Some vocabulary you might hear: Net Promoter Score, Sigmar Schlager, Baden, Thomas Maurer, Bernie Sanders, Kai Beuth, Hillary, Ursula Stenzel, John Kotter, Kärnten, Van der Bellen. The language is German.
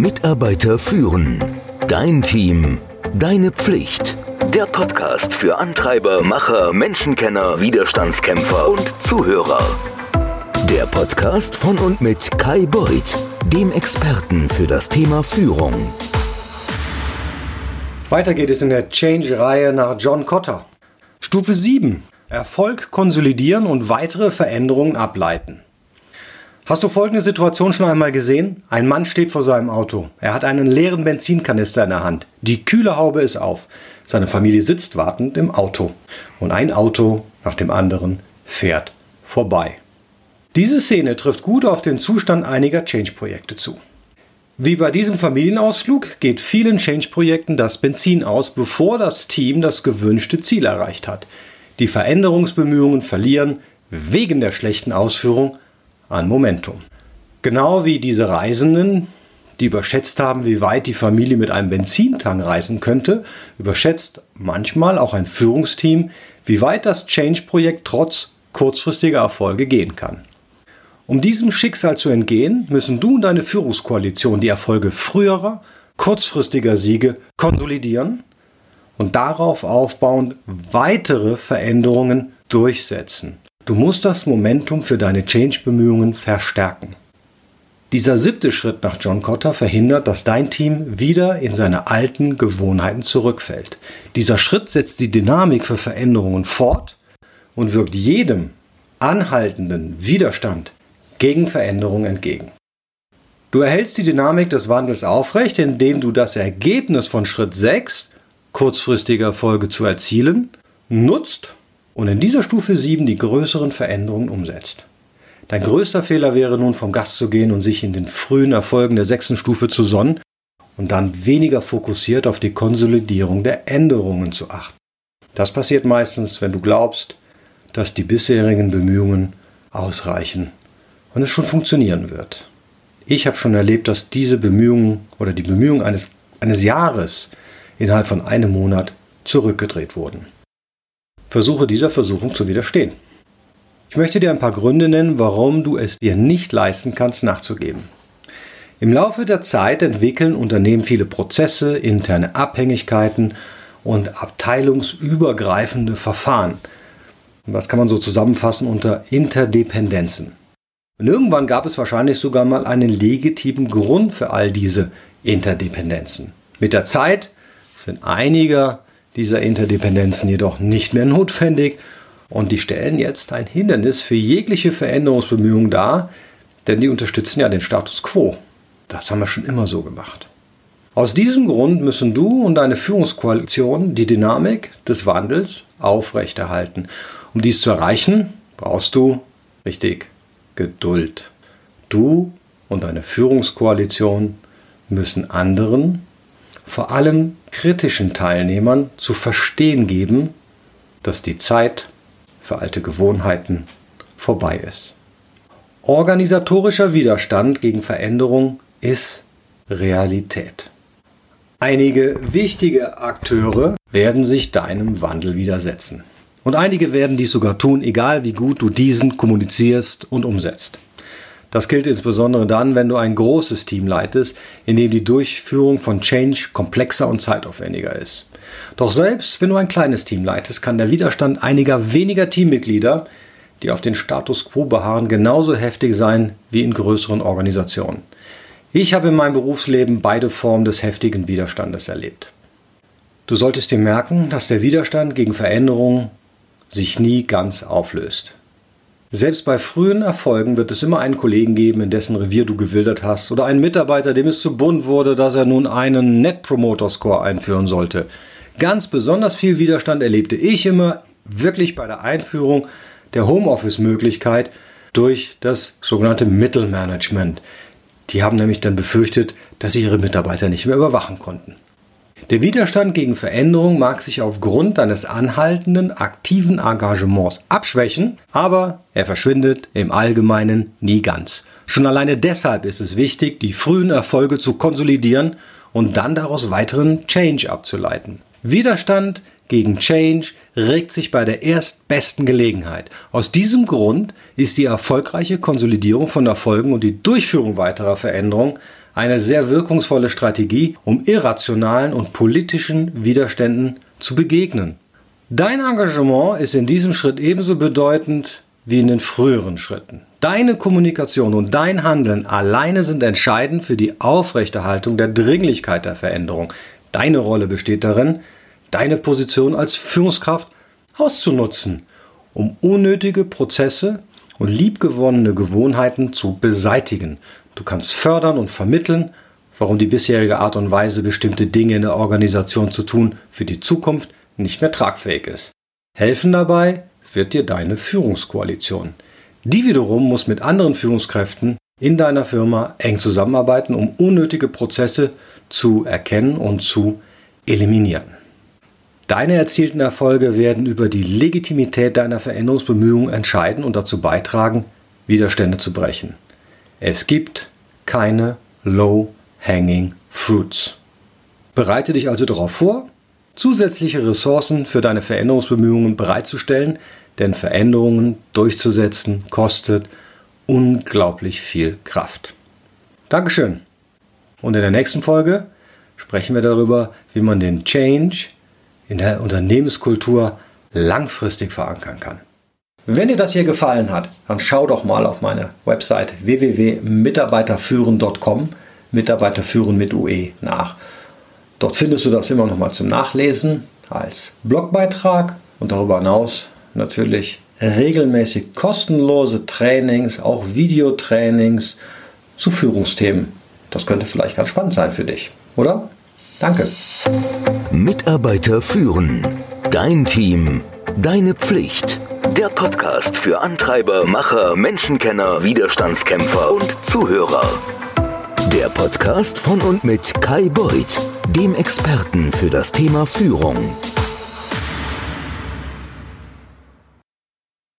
Mitarbeiter führen. Dein Team, deine Pflicht. Der Podcast für Antreiber, Macher, Menschenkenner, Widerstandskämpfer und Zuhörer. Der Podcast von und mit Kai Beuth, dem Experten für das Thema Führung. Weiter geht es in der Change-Reihe nach John Kotter. Stufe 7. Erfolg konsolidieren und weitere Veränderungen ableiten. Hast du folgende Situation schon einmal gesehen? Ein Mann steht vor seinem Auto. Er hat einen leeren Benzinkanister in der Hand. Die Kühlerhaube ist auf. Seine Familie sitzt wartend im Auto. Und ein Auto nach dem anderen fährt vorbei. Diese Szene trifft gut auf den Zustand einiger Change-Projekte zu. Wie bei diesem Familienausflug geht vielen Change-Projekten das Benzin aus, bevor das Team das gewünschte Ziel erreicht hat. Die Veränderungsbemühungen verlieren wegen der schlechten Ausführung an Momentum. Genau wie diese Reisenden, die überschätzt haben, wie weit die Familie mit einem Benzintank reisen könnte, überschätzt manchmal auch ein Führungsteam, wie weit das Change-Projekt trotz kurzfristiger Erfolge gehen kann. Um diesem Schicksal zu entgehen, müssen du und deine Führungskoalition die Erfolge früherer, kurzfristiger Siege konsolidieren und darauf aufbauend weitere Veränderungen durchsetzen. Du musst das Momentum für deine Change-Bemühungen verstärken. Dieser 7. Schritt nach John Kotter verhindert, dass dein Team wieder in seine alten Gewohnheiten zurückfällt. Dieser Schritt setzt die Dynamik für Veränderungen fort und wirkt jedem anhaltenden Widerstand gegen Veränderungen entgegen. Du erhältst die Dynamik des Wandels aufrecht, indem du das Ergebnis von Schritt 6, kurzfristige Erfolge zu erzielen, nutzt und in dieser Stufe 7 die größeren Veränderungen umsetzt. Dein größter Fehler wäre nun, vom Gast zu gehen und sich in den frühen Erfolgen der 6. Stufe zu sonnen und dann weniger fokussiert auf die Konsolidierung der Änderungen zu achten. Das passiert meistens, wenn du glaubst, dass die bisherigen Bemühungen ausreichen und es schon funktionieren wird. Ich habe schon erlebt, dass diese Bemühungen oder die Bemühungen eines Jahres innerhalb von einem Monat zurückgedreht wurden. Versuche dieser Versuchung zu widerstehen. Ich möchte dir ein paar Gründe nennen, warum du es dir nicht leisten kannst, nachzugeben. Im Laufe der Zeit entwickeln Unternehmen viele Prozesse, interne Abhängigkeiten und abteilungsübergreifende Verfahren. Und das kann man so zusammenfassen unter Interdependenzen. Und irgendwann gab es wahrscheinlich sogar mal einen legitimen Grund für all diese Interdependenzen. Mit der Zeit sind einige dieser Interdependenzen jedoch nicht mehr notwendig und die stellen jetzt ein Hindernis für jegliche Veränderungsbemühungen dar, denn die unterstützen ja den Status quo. Das haben wir schon immer so gemacht. Aus diesem Grund müssen du und deine Führungskoalition die Dynamik des Wandels aufrechterhalten. Um dies zu erreichen, brauchst du richtig Geduld. Du und deine Führungskoalition müssen anderen, vor allem kritischen Teilnehmern, zu verstehen geben, dass die Zeit für alte Gewohnheiten vorbei ist. Organisatorischer Widerstand gegen Veränderung ist Realität. Einige wichtige Akteure werden sich deinem Wandel widersetzen. Und einige werden dies sogar tun, egal wie gut du diesen kommunizierst und umsetzt. Das gilt insbesondere dann, wenn du ein großes Team leitest, in dem die Durchführung von Change komplexer und zeitaufwendiger ist. Doch selbst wenn du ein kleines Team leitest, kann der Widerstand einiger weniger Teammitglieder, die auf den Status quo beharren, genauso heftig sein wie in größeren Organisationen. Ich habe in meinem Berufsleben beide Formen des heftigen Widerstandes erlebt. Du solltest dir merken, dass der Widerstand gegen Veränderungen sich nie ganz auflöst. Selbst bei frühen Erfolgen wird es immer einen Kollegen geben, in dessen Revier du gewildert hast, oder einen Mitarbeiter, dem es zu bunt wurde, dass er nun einen Net Promoter Score einführen sollte. Ganz besonders viel Widerstand erlebte ich immer wirklich bei der Einführung der Homeoffice-Möglichkeit durch das sogenannte Mittelmanagement. Die haben nämlich dann befürchtet, dass sie ihre Mitarbeiter nicht mehr überwachen konnten. Der Widerstand gegen Veränderung mag sich aufgrund deines anhaltenden, aktiven Engagements abschwächen, aber er verschwindet im Allgemeinen nie ganz. Schon alleine deshalb ist es wichtig, die frühen Erfolge zu konsolidieren und dann daraus weiteren Change abzuleiten. Widerstand gegen Change regt sich bei der erstbesten Gelegenheit. Aus diesem Grund ist die erfolgreiche Konsolidierung von Erfolgen und die Durchführung weiterer Veränderungen eine sehr wirkungsvolle Strategie, um irrationalen und politischen Widerständen zu begegnen. Dein Engagement ist in diesem Schritt ebenso bedeutend wie in den früheren Schritten. Deine Kommunikation und dein Handeln alleine sind entscheidend für die Aufrechterhaltung der Dringlichkeit der Veränderung. Deine Rolle besteht darin, deine Position als Führungskraft auszunutzen, um unnötige Prozesse und liebgewonnene Gewohnheiten zu beseitigen. Du kannst fördern und vermitteln, warum die bisherige Art und Weise, bestimmte Dinge in der Organisation zu tun, für die Zukunft nicht mehr tragfähig ist. Helfen dabei wird dir deine Führungskoalition. Die wiederum muss mit anderen Führungskräften in deiner Firma eng zusammenarbeiten, um unnötige Prozesse zu erkennen und zu eliminieren. Deine erzielten Erfolge werden über die Legitimität deiner Veränderungsbemühungen entscheiden und dazu beitragen, Widerstände zu brechen. Es gibt keine low-hanging fruits. Bereite dich also darauf vor, zusätzliche Ressourcen für deine Veränderungsbemühungen bereitzustellen, denn Veränderungen durchzusetzen kostet unglaublich viel Kraft. Dankeschön. Und in der nächsten Folge sprechen wir darüber, wie man den Change in der Unternehmenskultur langfristig verankern kann. Wenn dir das hier gefallen hat, dann schau doch mal auf meine Website www.mitarbeiterführen.com, Mitarbeiterführen mit UE nach. Dort findest du das immer noch mal zum Nachlesen als Blogbeitrag und darüber hinaus natürlich regelmäßig kostenlose Trainings, auch Videotrainings zu Führungsthemen. Das könnte vielleicht ganz spannend sein für dich, oder? Danke. Mitarbeiter führen. Dein Team. Deine Pflicht. Der Podcast für Antreiber, Macher, Menschenkenner, Widerstandskämpfer und Zuhörer. Der Podcast von und mit Kai Beuth, dem Experten für das Thema Führung.